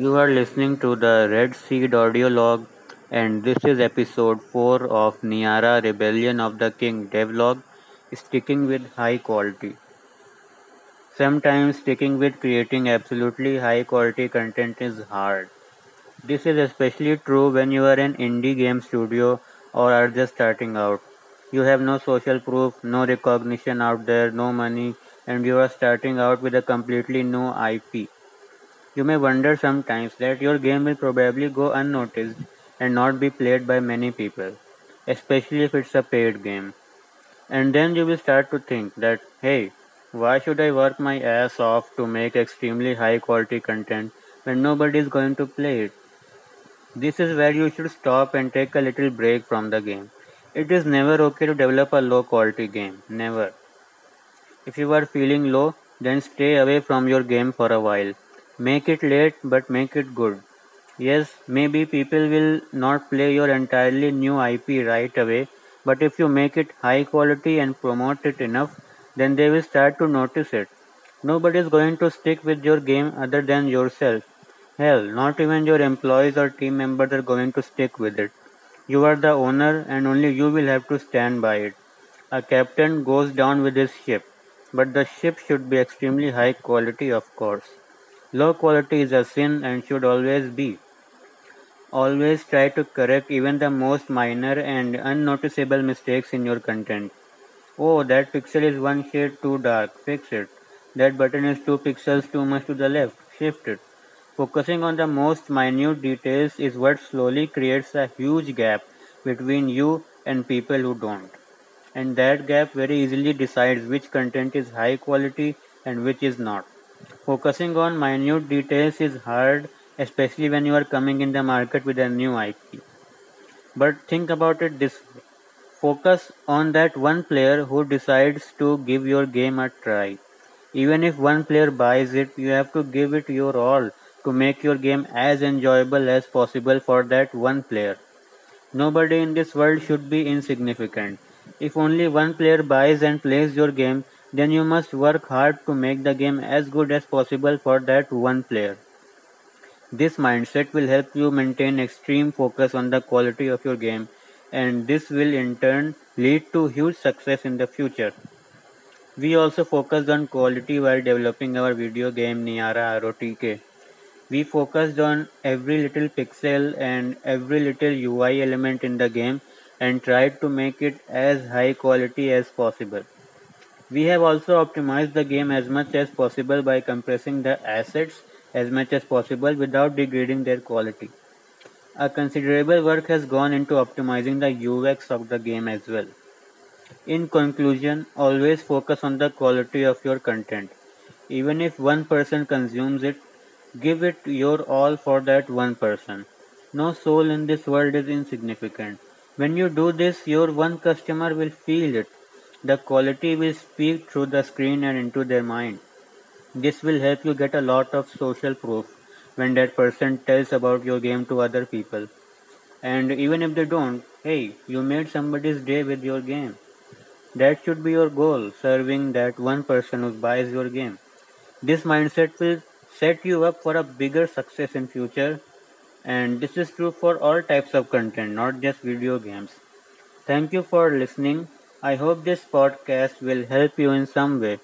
You are listening to the Red Seed Audio Log, and this is episode 4 of Niara Rebellion of the King Devlog, sticking with high quality. Sometimes sticking with creating absolutely high quality content is hard. This is especially true when you are an indie game studio or are just starting out. You have no social proof, no recognition out there, no money, and you are starting out with a completely new IP. You may wonder sometimes that your game will probably go unnoticed and not be played by many people, especially if it's a paid game. And then you will start to think that, hey, why should I work my ass off to make extremely high quality content when nobody is going to play it? This is where you should stop and take a little break from the game. It is never okay to develop a low quality game, never. If you are feeling low, then stay away from your game for a while. Make it late, but make it good. Yes, maybe people will not play your entirely new IP right away, but if you make it high quality and promote it enough, then they will start to notice it. Nobody is going to stick with your game other than yourself. Hell, not even your employees or team members are going to stick with it. You are the owner, and only you will have to stand by it. A captain goes down with his ship, but the ship should be extremely high quality, of course. Low quality is a sin and should always be. Always try to correct even the most minor and unnoticeable mistakes in your content. Oh, that pixel is one shade too dark, fix it. That button is 2 pixels too much to the left, shift it. Focusing on the most minute details is what slowly creates a huge gap between you and people who don't. And that gap very easily decides which content is high quality and which is not. Focusing on minute details is hard, especially when you are coming in the market with a new IP. But think about it this way. Focus on that one player who decides to give your game a try. Even if one player buys it, you have to give it your all to make your game as enjoyable as possible for that one player. Nobody in this world should be insignificant. If only one player buys and plays your game, then you must work hard to make the game as good as possible for that one player. This mindset will help you maintain extreme focus on the quality of your game, and this will in turn lead to huge success in the future. We also focused on quality while developing our video game Niara ROTK. We focused on every little pixel and every little UI element in the game and tried to make it as high quality as possible. We have also optimized the game as much as possible by compressing the assets as much as possible without degrading their quality. A considerable work has gone into optimizing the UX of the game as well. In conclusion, always focus on the quality of your content. Even if one person consumes it, give it your all for that one person. No soul in this world is insignificant. When you do this, your one customer will feel it. The quality will speak through the screen and into their mind. This will help you get a lot of social proof when that person tells about your game to other people. And even if they don't, hey, you made somebody's day with your game. That should be your goal, serving that one person who buys your game. This mindset will set you up for a bigger success in future. And this is true for all types of content, not just video games. Thank you for listening. I hope this podcast will help you in some way.